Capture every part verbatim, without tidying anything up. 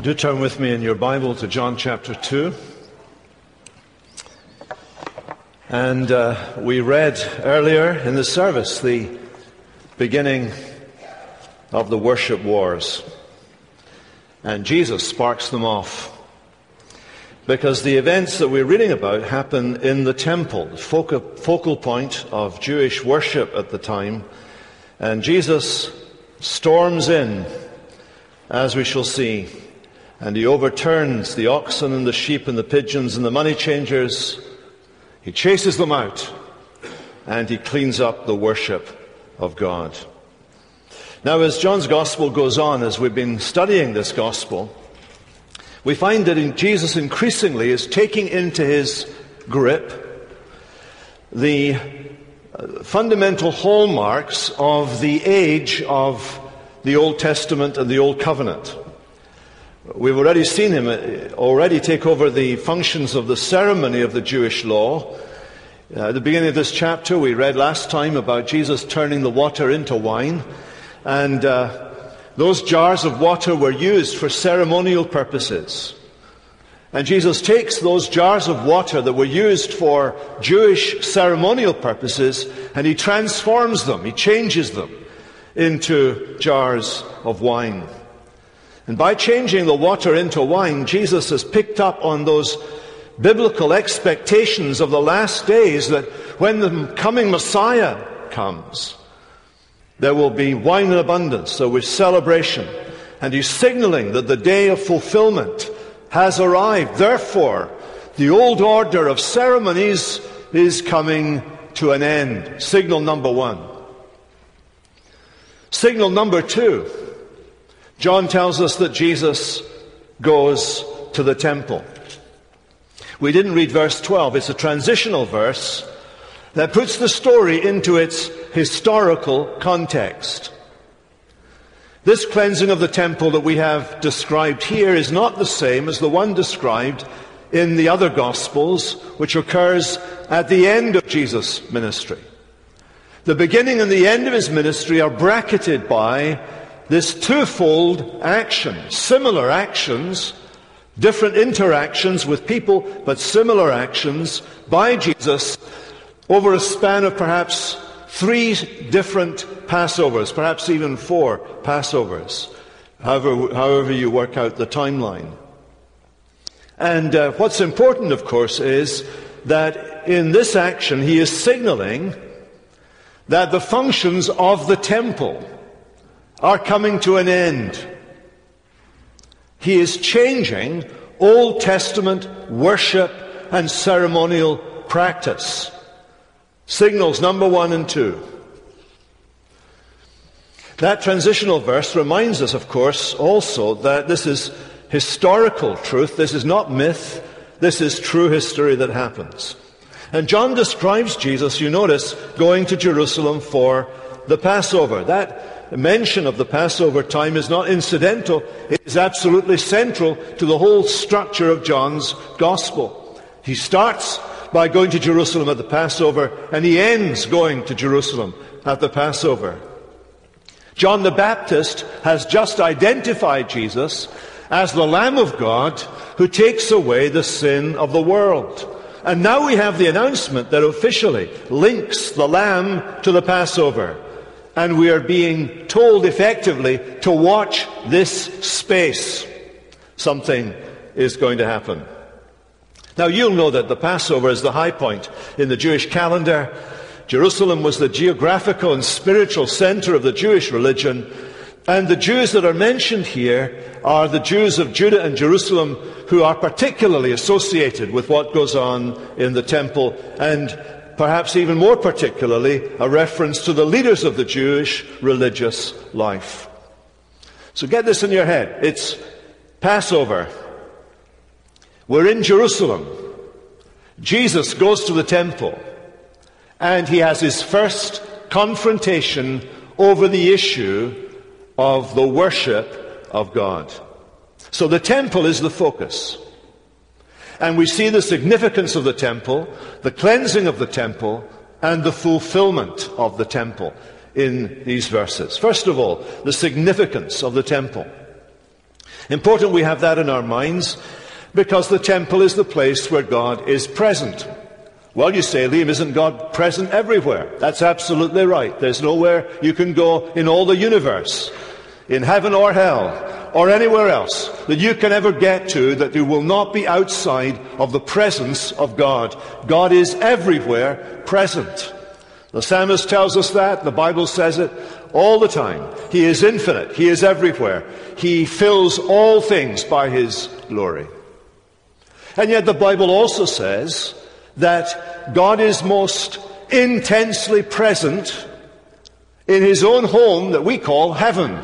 Do turn with me in your Bible to John chapter two. And uh, we read earlier in the service the beginning of the worship wars. And Jesus sparks them off. Because the events that we're reading about happen in the temple, the focal, focal point of Jewish worship at the time. And Jesus storms in, as we shall see. And he overturns the oxen and the sheep and the pigeons and the money changers. He chases them out, and he cleans up the worship of God. Now, as John's gospel goes on, as we've been studying this gospel, we find that Jesus increasingly is taking into his grip the fundamental hallmarks of the age of the Old Testament and the Old Covenant. We've already seen him already take over the functions of the ceremony of the Jewish law. At the beginning of this chapter, we read last time about Jesus turning the water into wine. And uh, those jars of water were used for ceremonial purposes. And Jesus takes those jars of water that were used for Jewish ceremonial purposes, and he transforms them, he changes them into jars of wine. And by changing the water into wine, Jesus has picked up on those biblical expectations of the last days that when the coming Messiah comes, there will be wine in abundance, there will be celebration. And he's signaling that the day of fulfillment has arrived. Therefore, the old order of ceremonies is coming to an end. Signal number one. Signal number two. John tells us that Jesus goes to the temple. We didn't read verse twelve. It's a transitional verse that puts the story into its historical context. This cleansing of the temple that we have described here is not the same as the one described in the other Gospels, which occurs at the end of Jesus' ministry. The beginning and the end of his ministry are bracketed by this twofold action, similar actions, different interactions with people, but similar actions by Jesus over a span of perhaps three different Passovers, perhaps even four Passovers, however, however you work out the timeline. And uh, what's important, of course, is that in this action he is signaling that the functions of the temple are coming to an end. He is changing Old Testament worship and ceremonial practice. Signals number one and two. That transitional verse reminds us, of course, also that this is historical truth. This is not myth. This is true history that happens. And John describes Jesus, you notice, going to Jerusalem for the Passover. That The mention of the Passover time is not incidental. It is absolutely central to the whole structure of John's Gospel. He starts by going to Jerusalem at the Passover, and he ends going to Jerusalem at the Passover. John the Baptist has just identified Jesus as the Lamb of God who takes away the sin of the world. And now we have the announcement that officially links the Lamb to the Passover. And we are being told effectively to watch this space. Something is going to happen. Now, you'll know that the Passover is the high point in the Jewish calendar. Jerusalem was the geographical and spiritual center of the Jewish religion. And the Jews that are mentioned here are the Jews of Judah and Jerusalem who are particularly associated with what goes on in the temple, and perhaps even more particularly, a reference to the leaders of the Jewish religious life. So get this in your head. It's Passover. We're in Jerusalem. Jesus goes to the temple, and he has his first confrontation over the issue of the worship of God. So the temple is the focus. And we see the significance of the temple, the cleansing of the temple, and the fulfillment of the temple in these verses. First of all, the significance of the temple. Important we have that in our minds, because the temple is the place where God is present. Well, you say, Liam, isn't God present everywhere? That's absolutely right. There's nowhere you can go in all the universe, in heaven or hell, or anywhere else, that you can ever get to, that you will not be outside of the presence of God. God is everywhere present. The psalmist tells us that. The Bible says it all the time. He is infinite. He is everywhere. He fills all things by his glory. And yet the Bible also says that God is most intensely present in his own home that we call heaven.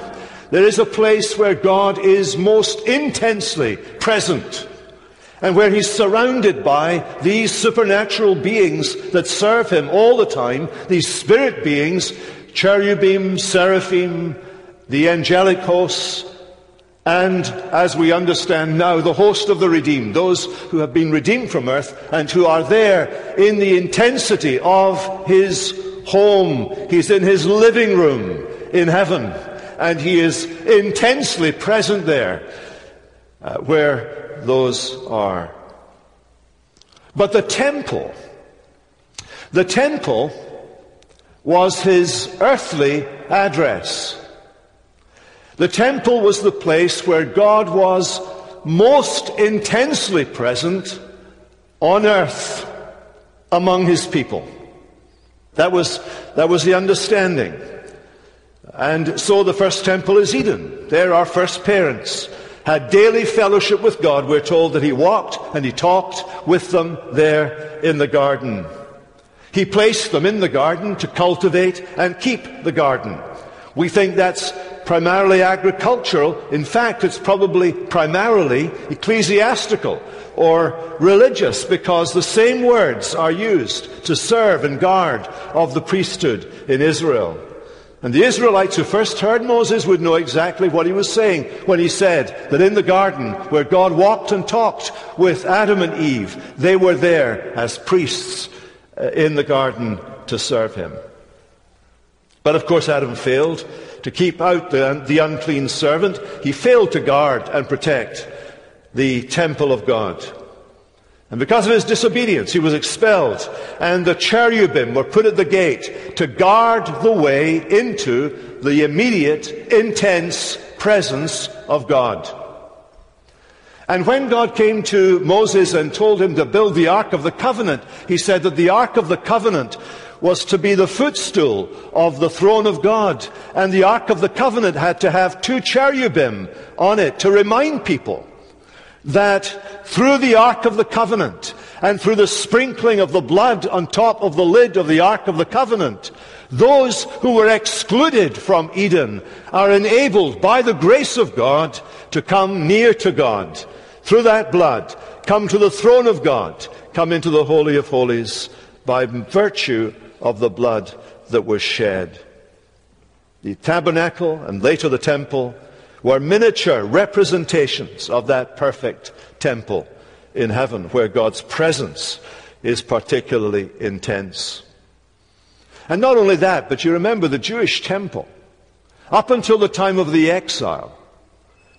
There is a place where God is most intensely present, and where he's surrounded by these supernatural beings that serve him all the time, these spirit beings, cherubim, seraphim, the angelic hosts, and, as we understand now, the host of the redeemed, those who have been redeemed from earth and who are there in the intensity of his home. He's in his living room in heaven, and he is intensely present there, uh, where those are. But the temple, the temple was his earthly address. The temple was the place where God was most intensely present on earth among his people. That was, that was the understanding. And so the first temple is Eden. They're our first parents. Had daily fellowship with God. We're told that he walked and he talked with them there in the garden. He placed them in the garden to cultivate and keep the garden. We think that's primarily agricultural. In fact, it's probably primarily ecclesiastical or religious, because the same words are used to serve and guard of the priesthood in Israel. And the Israelites who first heard Moses would know exactly what he was saying when he said that in the garden where God walked and talked with Adam and Eve, they were there as priests in the garden to serve him. But of course Adam failed to keep out the, the unclean servant. He failed to guard and protect the temple of God. And because of his disobedience, he was expelled, and the cherubim were put at the gate to guard the way into the immediate, intense presence of God. And when God came to Moses and told him to build the Ark of the Covenant, he said that the Ark of the Covenant was to be the footstool of the throne of God, and the Ark of the Covenant had to have two cherubim on it to remind people that through the Ark of the Covenant and through the sprinkling of the blood on top of the lid of the Ark of the Covenant, those who were excluded from Eden are enabled by the grace of God to come near to God through that blood, come to the throne of God, come into the Holy of Holies by virtue of the blood that was shed. The tabernacle and later the temple were miniature representations of that perfect temple in heaven, where God's presence is particularly intense. And not only that, but you remember the Jewish temple, up until the time of the exile,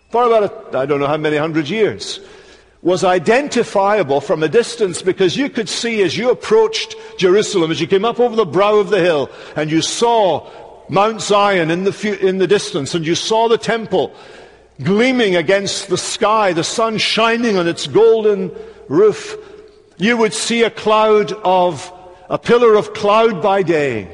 for about, a, I don't know how many hundred years, was identifiable from a distance, because you could see as you approached Jerusalem, as you came up over the brow of the hill, and you saw Mount Zion in the, few, in the distance, and you saw the temple gleaming against the sky, the sun shining on its golden roof, you would see a cloud of, a pillar of cloud by day,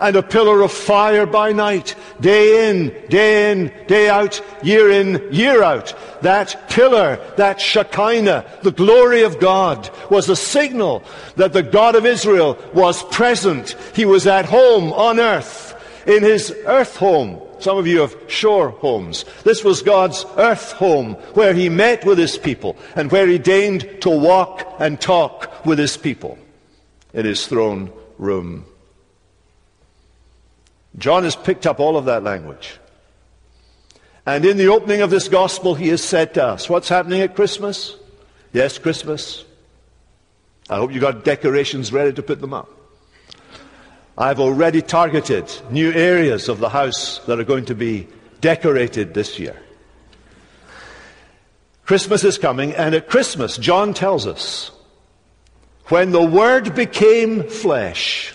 and a pillar of fire by night, day in, day in, day out, year in, year out. That pillar, that Shekinah, the glory of God, was a signal that the God of Israel was present. He was at home on earth, in his earth home. Some of you have shore homes. This was God's earth home, where he met with his people and where he deigned to walk and talk with his people in his throne room. John has picked up all of that language. And in the opening of this gospel, he has said to us, what's happening at Christmas? Yes, Christmas. I hope you got decorations ready to put them up. I've already targeted new areas of the house that are going to be decorated this year. Christmas is coming, and at Christmas, John tells us, when the Word became flesh,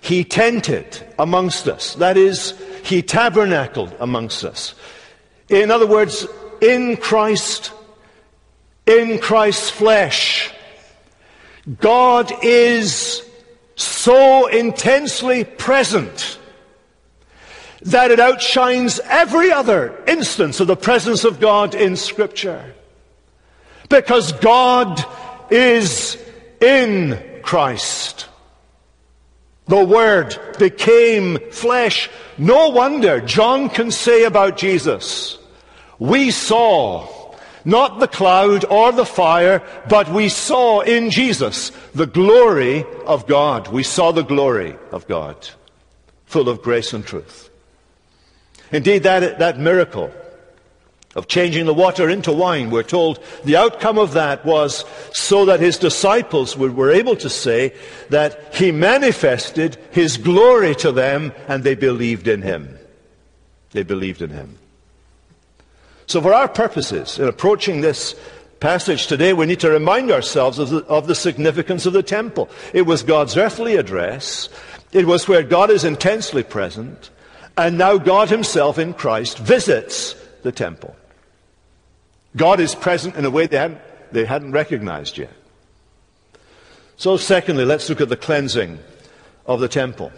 He tented amongst us. That is, He tabernacled amongst us. In other words, in Christ, in Christ's flesh, God is so intensely present that it outshines every other instance of the presence of God in Scripture. Because God is in Christ. The Word became flesh. No wonder John can say about Jesus, we saw not the cloud or the fire, but we saw in Jesus the glory of God. We saw the glory of God, full of grace and truth. Indeed, that, that miracle of changing the water into wine, we're told the outcome of that was so that His disciples were able to say that He manifested His glory to them, and they believed in Him. They believed in Him. So for our purposes, in approaching this passage today, we need to remind ourselves of the, of the significance of the temple. It was God's earthly address. It was where God is intensely present. And now God Himself in Christ visits the temple. God is present in a way they hadn't, they hadn't recognized yet. So secondly, let's look at the cleansing of the temple.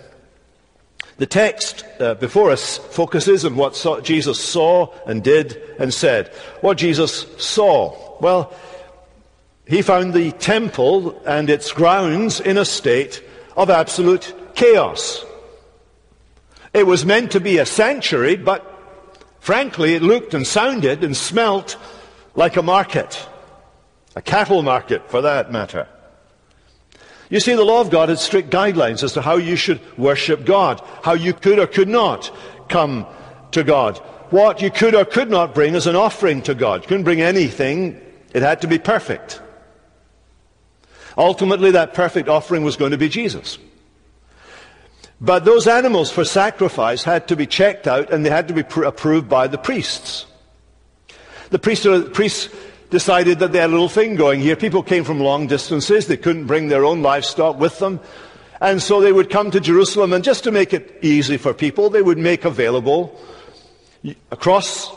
The text uh, before us focuses on what so- Jesus saw and did and said. What Jesus saw, well, He found the temple and its grounds in a state of absolute chaos. It was meant to be a sanctuary, but frankly, it looked and sounded and smelt like a market. A cattle market, for that matter. You see, the law of God had strict guidelines as to how you should worship God, how you could or could not come to God, what you could or could not bring as an offering to God. You couldn't bring anything. It had to be perfect. Ultimately, that perfect offering was going to be Jesus. But those animals for sacrifice had to be checked out, and they had to be pr- approved by the priests. The priests, the priests decided that they had a little thing going here. People came from long distances. They couldn't bring their own livestock with them. And so they would come to Jerusalem, and just to make it easy for people, they would make available across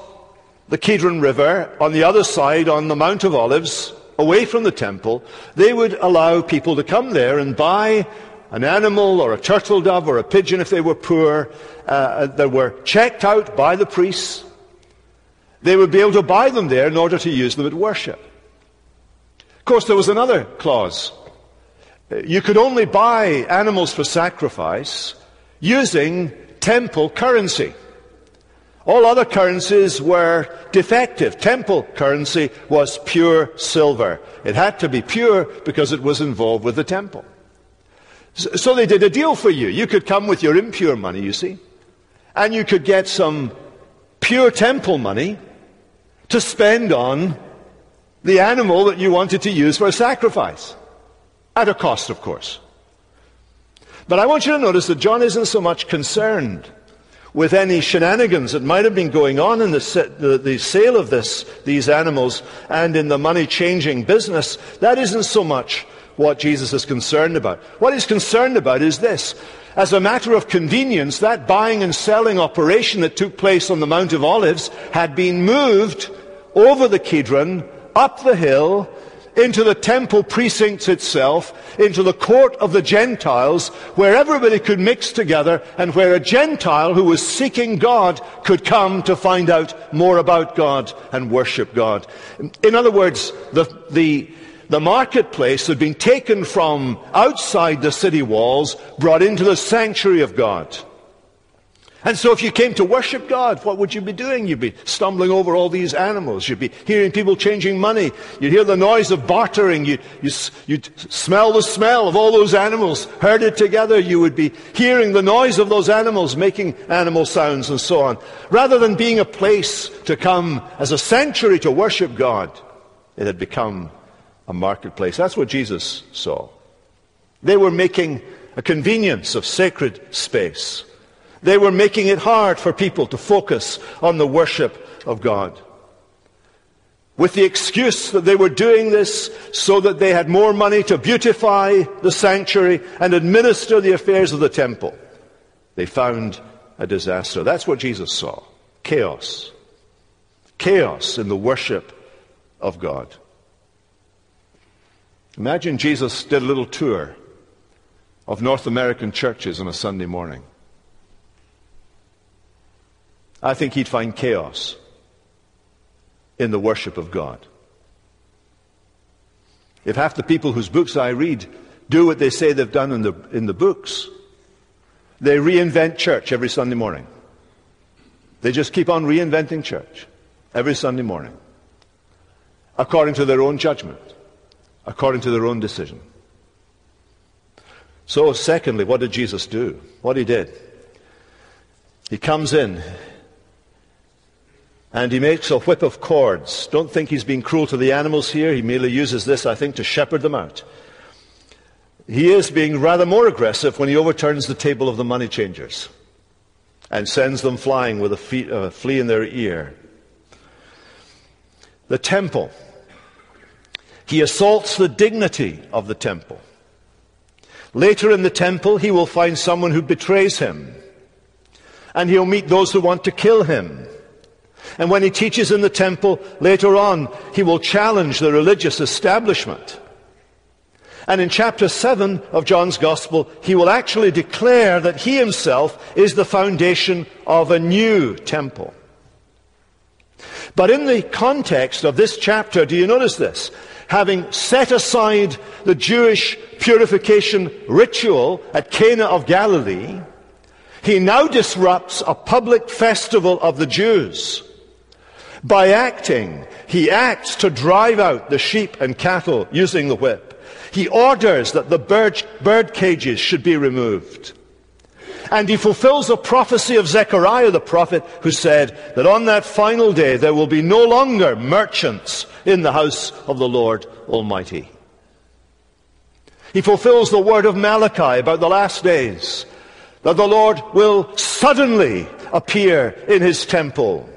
the Kidron River, on the other side, on the Mount of Olives, away from the temple, they would allow people to come there and buy an animal or a turtle dove or a pigeon if they were poor, uh, that were checked out by the priests. They would be able to buy them there in order to use them at worship. Of course, there was another clause. You could only buy animals for sacrifice using temple currency. All other currencies were defective. Temple currency was pure silver. It had to be pure because it was involved with the temple. So they did a deal for you. You could come with your impure money, you see, and you could get some pure temple money to spend on the animal that you wanted to use for a sacrifice. At a cost, of course. But I want you to notice that John isn't so much concerned with any shenanigans that might have been going on in the, the sale of this, these animals and in the money-changing business. That isn't so much what Jesus is concerned about. What He's concerned about is this. As a matter of convenience, that buying and selling operation that took place on the Mount of Olives had been moved over the Kidron, up the hill, into the temple precincts itself, into the court of the Gentiles, where everybody could mix together, and where a Gentile who was seeking God could come to find out more about God and worship God. In other words, the the The marketplace had been taken from outside the city walls, brought into the sanctuary of God. And so if you came to worship God, what would you be doing? You'd be stumbling over all these animals. You'd be hearing people changing money. You'd hear the noise of bartering. You'd, you'd, you'd smell the smell of all those animals herded together. You would be hearing the noise of those animals, making animal sounds and so on. Rather than being a place to come as a sanctuary to worship God, it had become a marketplace. That's what Jesus saw. They were making a convenience of sacred space. They were making it hard for people to focus on the worship of God. with the excuse that they were doing this so that they had more money to beautify the sanctuary and administer the affairs of the temple. They found a disaster. That's what Jesus saw. Chaos. Chaos in the worship of God. Imagine Jesus did a little tour of North American churches on a Sunday morning. I think he'd find chaos in the worship of God. If half the people whose books I read do what they say they've done in the, in the books, they reinvent church every Sunday morning. They just keep on reinventing church every Sunday morning, according to their own judgment, according to their own decision. So, secondly, what did Jesus do? What he did? He comes in and he makes a whip of cords. Don't think he's being cruel to the animals here. He merely uses this, I think, to shepherd them out. He is being rather more aggressive when he overturns the table of the money changers and sends them flying with a fee- uh, flea in their ear. The temple. He assaults the dignity of the temple. Later in the temple, he will find someone who betrays him. And he'll meet those who want to kill him. And when he teaches in the temple, later on, he will challenge the religious establishment. And in chapter seven of John's Gospel, he will actually declare that he himself is the foundation of a new temple. But in the context of this chapter, do you notice this? Having set aside the Jewish purification ritual at Cana of Galilee, he now disrupts a public festival of the Jews. By acting, he acts to drive out the sheep and cattle using the whip. He orders that the bird, bird cages should be removed. And he fulfills the prophecy of Zechariah the prophet, who said that on that final day there will be no longer merchants in the house of the Lord Almighty. He fulfills the word of Malachi about the last days, that the Lord will suddenly appear in his temple,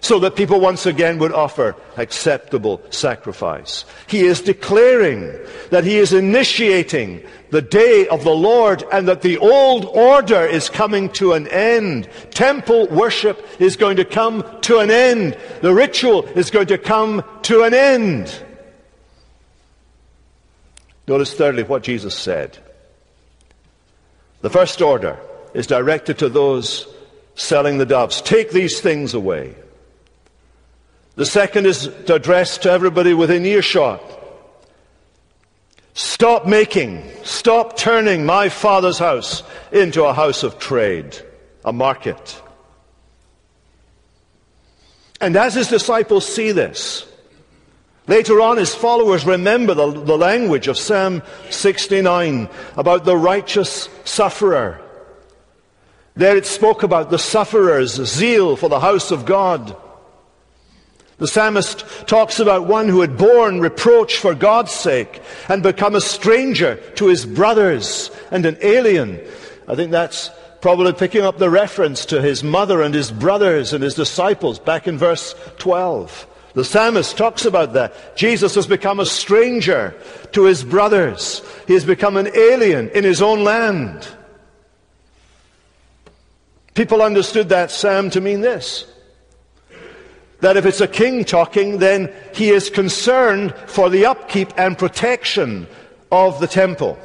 so that people once again would offer acceptable sacrifice. He is declaring that he is initiating the day of the Lord and that the old order is coming to an end. Temple worship is going to come to an end. The ritual is going to come to an end. Notice thirdly what Jesus said. The first order is directed to those selling the doves. Take these things away. The second is addressed to everybody within earshot. Stop making, stop turning my Father's house into a house of trade, a market. And as his disciples see this, later on his followers remember the, the language of Psalm sixty-nine about the righteous sufferer. There it spoke about the sufferer's zeal for the house of God. The psalmist talks about one who had borne reproach for God's sake and become a stranger to his brothers and an alien. I think that's probably picking up the reference to his mother and his brothers and his disciples back in verse twelve. The psalmist talks about that. Jesus has become a stranger to his brothers. He has become an alien in his own land. People understood that psalm to mean this. That if it's a king talking, then he is concerned for the upkeep and protection of the temple.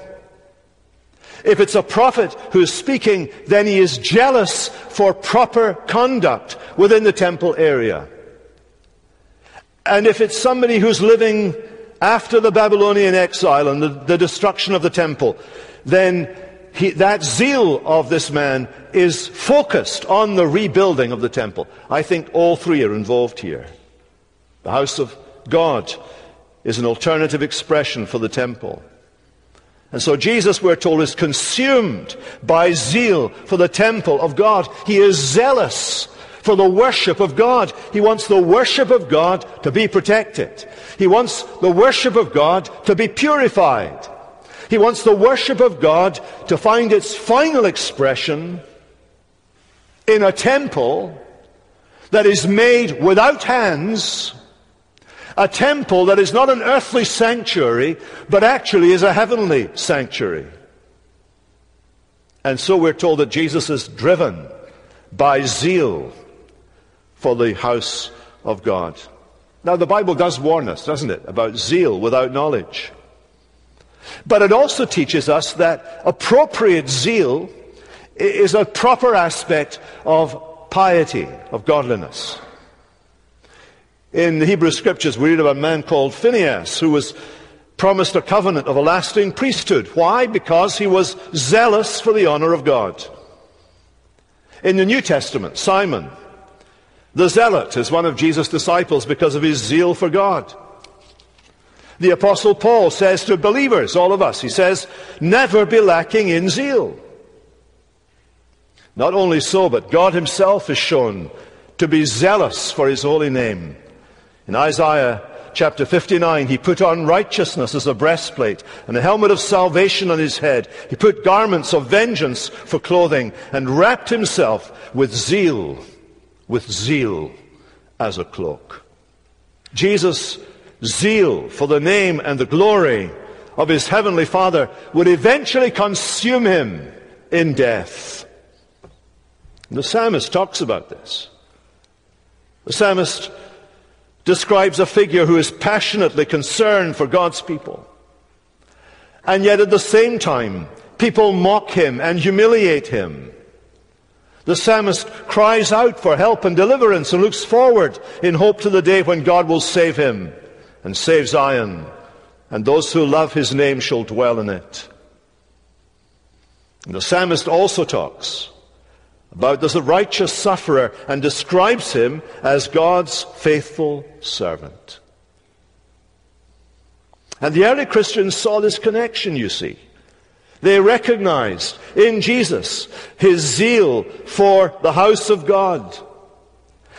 If it's a prophet who is speaking, then he is jealous for proper conduct within the temple area. And if it's somebody who's living after the Babylonian exile and the, the destruction of the temple, then He, that zeal of this man is focused on the rebuilding of the temple. I think all three are involved here. The house of God is an alternative expression for the temple. And so Jesus, we're told, is consumed by zeal for the temple of God. He is zealous for the worship of God. He wants the worship of God to be protected. He wants the worship of God to be purified. He wants the worship of God to find its final expression in a temple that is made without hands A temple that is not an earthly sanctuary, but actually is a heavenly sanctuary. And so we're told that Jesus is driven by zeal for the house of God. Now, the Bible does warn us, doesn't it, about zeal without knowledge. But it also teaches us that appropriate zeal is a proper aspect of piety, of godliness. In the Hebrew Scriptures, we read of a man called Phineas, who was promised a covenant of a lasting priesthood. Why? Because he was zealous for the honor of God. In the New Testament, Simon the Zealot is one of Jesus' disciples because of his zeal for God. The Apostle Paul says to believers, all of us, he says, never be lacking in zeal. Not only so, but God himself is shown to be zealous for his holy name. In Isaiah chapter fifty-nine, he put on righteousness as a breastplate and a helmet of salvation on his head. He put garments of vengeance for clothing and wrapped himself with zeal, with zeal as a cloak. Jesus' zeal for the name and the glory of his heavenly Father would eventually consume him in death. The psalmist talks about this. The psalmist describes a figure who is passionately concerned for God's people. And yet at the same time, people mock him and humiliate him. The psalmist cries out for help and deliverance and looks forward in hope to the day when God will save him and save Zion, and those who love his name shall dwell in it. And the psalmist also talks about this righteous sufferer and describes him as God's faithful servant. And the early Christians saw this connection, you see. They recognized in Jesus his zeal for the house of God.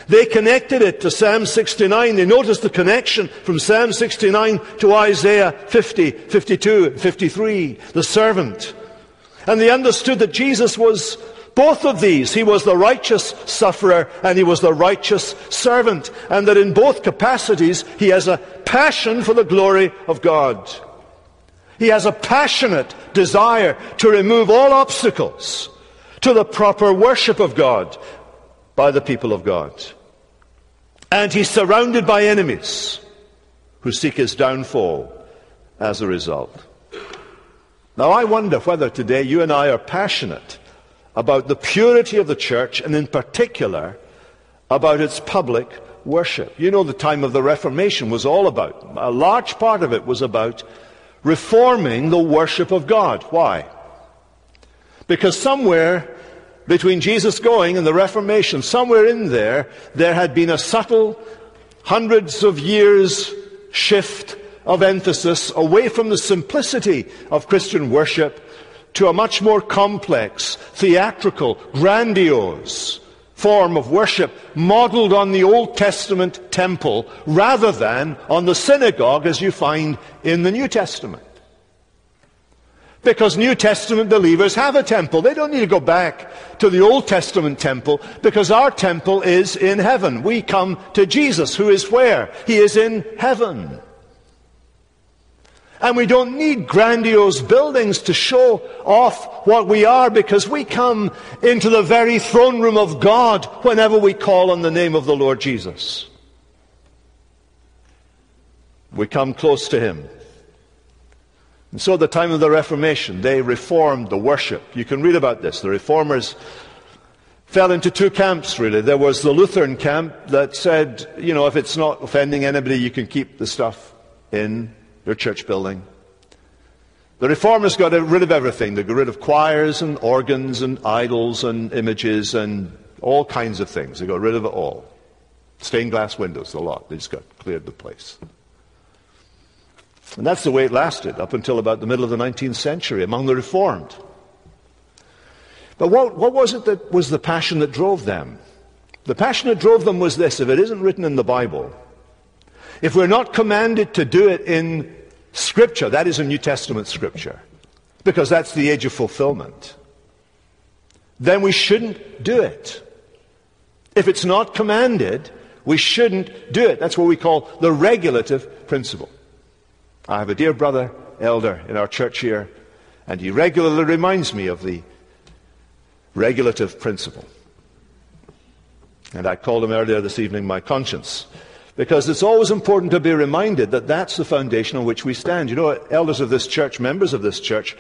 They connected it to Psalm sixty-nine. They noticed the connection from Psalm sixty-nine to Isaiah fifty, fifty-two, fifty-three, the servant. And they understood that Jesus was both of these. He was the righteous sufferer and he was the righteous servant. And that in both capacities he has a passion for the glory of God. He has a passionate desire to remove all obstacles to the proper worship of God by the people of God. And he's surrounded by enemies who seek his downfall as a result. Now I wonder whether today you and I are passionate about the purity of the church, and in particular about its public worship. You know, the time of the Reformation was all about, a large part of it was about reforming the worship of God. Why? Because somewhere between Jesus going and the Reformation, somewhere in there, there had been a subtle hundreds of years shift of emphasis away from the simplicity of Christian worship to a much more complex, theatrical, grandiose form of worship modeled on the Old Testament temple rather than on the synagogue as you find in the New Testament. Because New Testament believers have a temple. They don't need to go back to the Old Testament temple because our temple is in heaven. We come to Jesus, who is where? He is in heaven. And we don't need grandiose buildings to show off what we are, because we come into the very throne room of God whenever we call on the name of the Lord Jesus. We come close to him. And so at the time of the Reformation, they reformed the worship. You can read about this. The Reformers fell into two camps, really. There was the Lutheran camp that said, you know, if it's not offending anybody, you can keep the stuff in your church building. The Reformers got rid of everything. They got rid of choirs and organs and idols and images and all kinds of things. They got rid of it all. Stained glass windows, the lot. They just got cleared the place. And that's the way it lasted up until about the middle of the nineteenth century among the Reformed. But what, what was it that was the passion that drove them? The passion that drove them was this: if it isn't written in the Bible, if we're not commanded to do it in Scripture, that is in New Testament Scripture, because that's the age of fulfillment, then we shouldn't do it. If it's not commanded, We shouldn't do it. That's what we call the regulative principle. I have a dear brother, elder, in our church here, and he regularly reminds me of the regulative principle. And I called him earlier this evening my conscience, because it's always important to be reminded that that's the foundation on which we stand. You know, elders of this church, members of this church,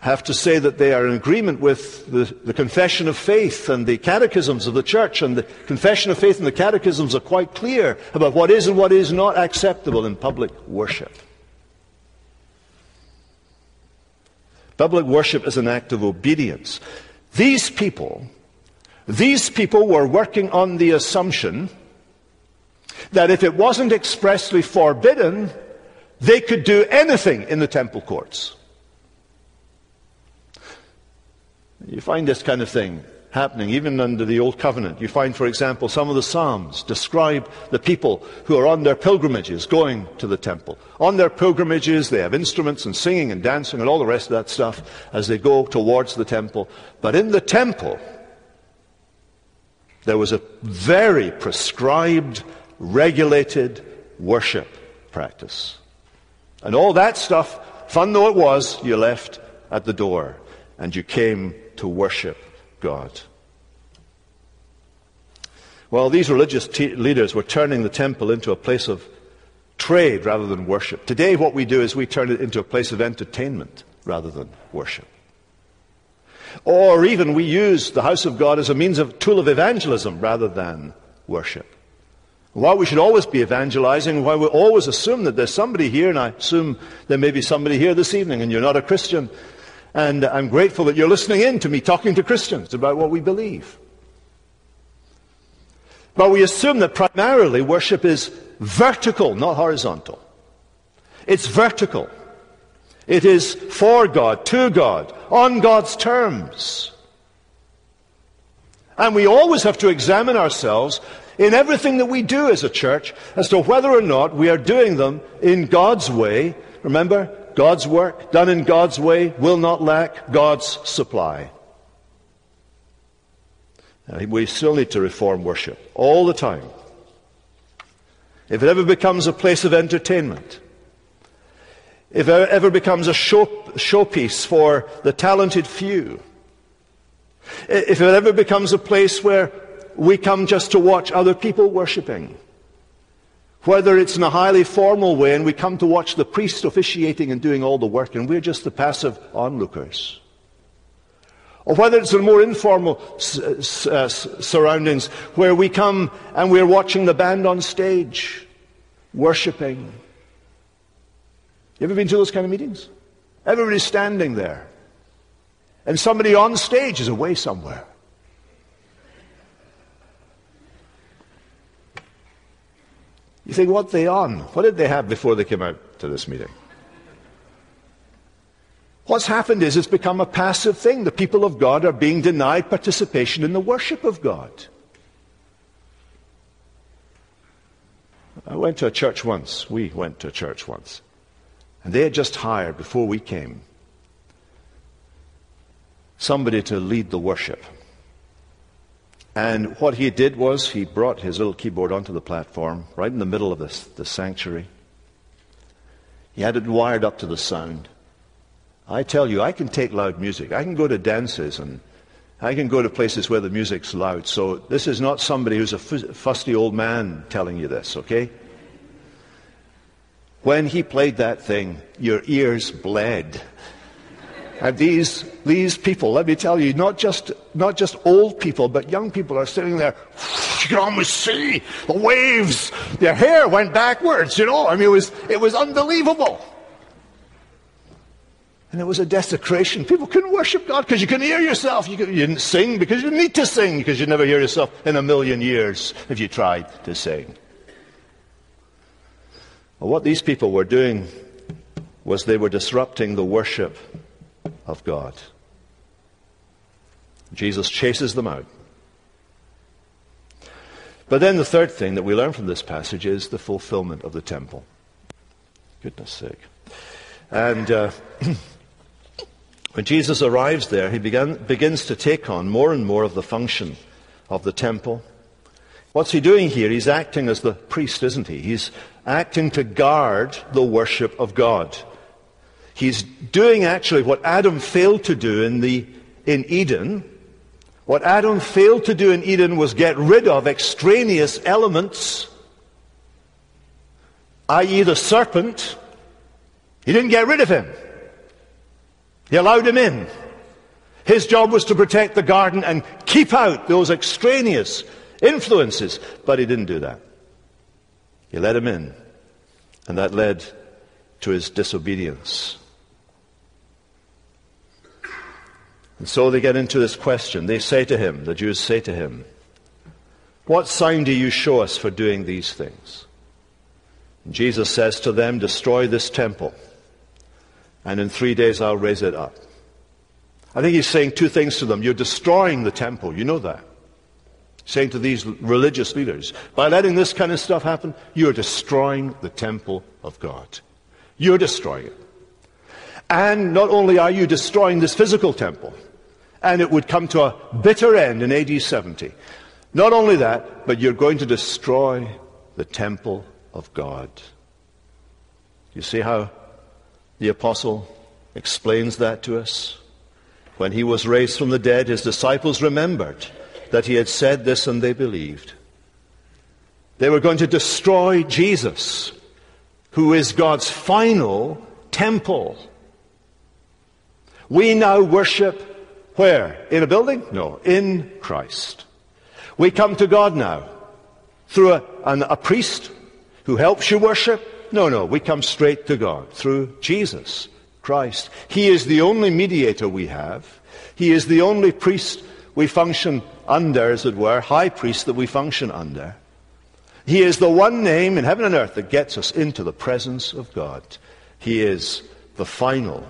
have to say that they are in agreement with the, the confession of faith and the catechisms of the church, and the confession of faith and the catechisms are quite clear about what is and what is not acceptable in public worship. Public worship is an act of obedience. These people, these people were working on the assumption that if it wasn't expressly forbidden, they could do anything in the temple courts. You find this kind of thing happening even under the Old Covenant. You find, for example, some of the Psalms describe the people who are on their pilgrimages going to the temple. On their pilgrimages, they have instruments and singing and dancing and all the rest of that stuff as they go towards the temple. But in the temple, there was a very prescribed, regulated worship practice. And all that stuff, fun though it was, you left at the door. And you came to worship God. Well, these religious te- leaders were turning the temple into a place of trade rather than worship. Today, what we do is we turn it into a place of entertainment rather than worship. Or even we use the house of God as a means of tool of evangelism rather than worship. Why we should always be evangelizing, why we always assume that there's somebody here, and I assume there may be somebody here this evening, and you're not a Christian. And I'm grateful that you're listening in to me talking to Christians about what we believe. But we assume that primarily worship is vertical, not horizontal. It's vertical. It is for God, to God, on God's terms. And we always have to examine ourselves in everything that we do as a church as to whether or not we are doing them in God's way. Remember, God's work, done in God's way, will not lack God's supply. We still need to reform worship all the time. If it ever becomes a place of entertainment, if it ever becomes a show, showpiece for the talented few, if it ever becomes a place where we come just to watch other people worshiping, whether it's in a highly formal way and we come to watch the priest officiating and doing all the work and we're just the passive onlookers, or whether it's in more informal s- s- uh, surroundings where we come and we're watching the band on stage, worshipping. You ever been to those kind of meetings? Everybody's standing there and somebody on stage is away somewhere. You think, what are they on? What did they have before they came out to this meeting? What's happened is it's become a passive thing. The people of God are being denied participation in the worship of God. I went to a church once. We went to a church once. And they had just hired, before we came, somebody to lead the worship. And what he did was he brought his little keyboard onto the platform, right in the middle of this, the sanctuary. He had it wired up to the sound. I tell you, I can take loud music. I can go to dances and I can go to places where the music's loud. So this is not somebody who's a fusty old man telling you this, okay? When he played that thing, your ears bled. And these these people, let me tell you, not just not just old people, but young people are sitting there. You can almost see the waves. Their hair went backwards, you know. I mean, it was it was unbelievable. And it was a desecration. People couldn't worship God because you couldn't hear yourself. You, could, you didn't sing because you didn't need to sing because you'd never hear yourself in a million years if you tried to sing. Well, what these people were doing was they were disrupting the worship of God. Jesus chases them out. But then the third thing that we learn from this passage is the fulfillment of the temple. Goodness sake. And uh, when Jesus arrives there, he began, begins to take on more and more of the function of the temple. What's he doing here? He's acting as the priest, isn't he? He's acting to guard the worship of God. He's doing actually what Adam failed to do in, the, in Eden. What Adam failed to do in Eden was get rid of extraneous elements, that is the serpent. He didn't get rid of him. He allowed him in. His job was to protect the garden and keep out those extraneous influences, but he didn't do that. He let him in, and that led to his disobedience. And so they get into this question. They say to him, the Jews say to him, "What sign do you show us for doing these things?" And Jesus says to them, "Destroy this temple, and in three days I'll raise it up." I think he's saying two things to them. You're destroying the temple, you know that. Saying to these religious leaders, by letting this kind of stuff happen, you're destroying the temple of God. You're destroying it. And not only are you destroying this physical temple, and it would come to a bitter end in A D seventy. Not only that, but you're going to destroy the temple of God. You see how the apostle explains that to us? When he was raised from the dead, his disciples remembered that he had said this, and they believed. They were going to destroy Jesus, who is God's final temple. We now worship where? In a building? No, in Christ. We come to God now through a, an, a priest who helps you worship? No, no, we come straight to God through Jesus Christ. He is the only mediator we have. He is the only priest we function under, as it were, high priest that we function under. He is the one name in heaven and earth that gets us into the presence of God. He is the final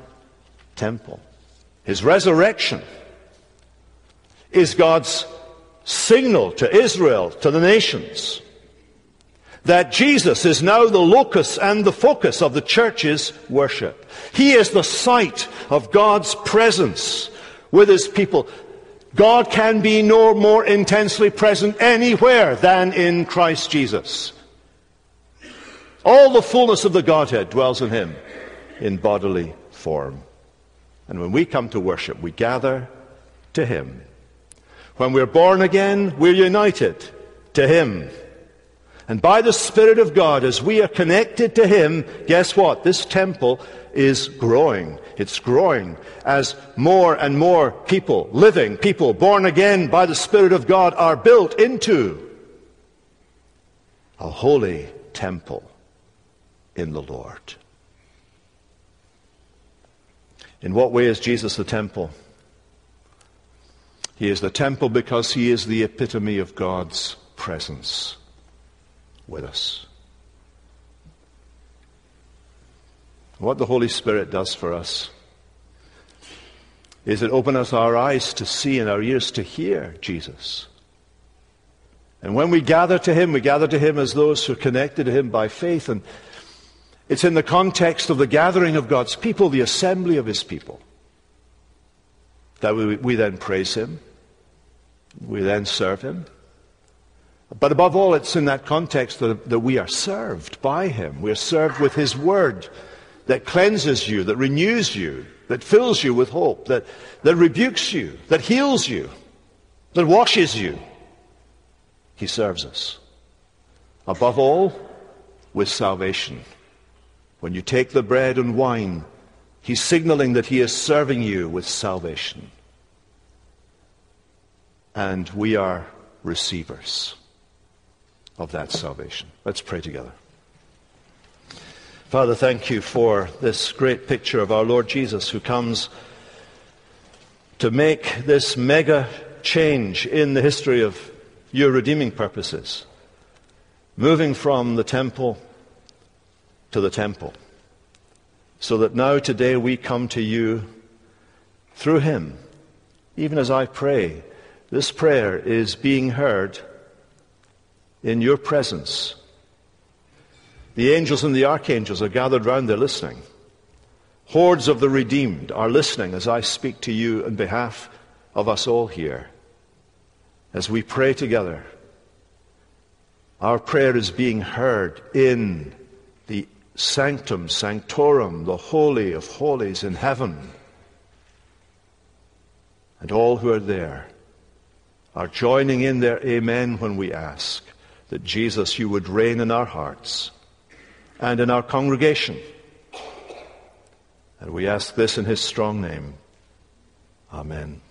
temple. His resurrection is God's signal to Israel, to the nations, that Jesus is now the locus and the focus of the church's worship. He is the site of God's presence with his people. God can be no more intensely present anywhere than in Christ Jesus. All the fullness of the Godhead dwells in him in bodily form. And when we come to worship, we gather to him. When we're born again, we're united to him. And by the Spirit of God, as we are connected to him, guess what? This temple is growing. It's growing as more and more people, living people, born again by the Spirit of God, are built into a holy temple in the Lord. In what way is Jesus the temple? He is the temple because he is the epitome of God's presence with us. What the Holy Spirit does for us is it opens us our eyes to see and our ears to hear Jesus. And when we gather to him, we gather to him as those who are connected to him by faith. And it's in the context of the gathering of God's people, the assembly of his people, that we, we then praise him, we then serve him. But above all, it's in that context that, that we are served by him. We are served with his word that cleanses you, that renews you, that fills you with hope, that, that rebukes you, that heals you, that washes you. He serves us. Above all, with salvation. When you take the bread and wine, he's signaling that he is serving you with salvation. And we are receivers of that salvation. Let's pray together. Father, thank you for this great picture of our Lord Jesus, who comes to make this mega change in the history of your redeeming purposes, moving from the temple to the temple, so that now today we come to you through him. Even as I pray, this prayer is being heard in your presence. The angels and the archangels are gathered round there listening. Hordes of the redeemed are listening as I speak to you on behalf of us all here, as we pray together Our prayer is being heard in the sanctum sanctorum, the holy of holies in heaven. And all who are there are joining in their amen when we ask that, Jesus, you would reign in our hearts and in our congregation. And we ask this in his strong name. Amen.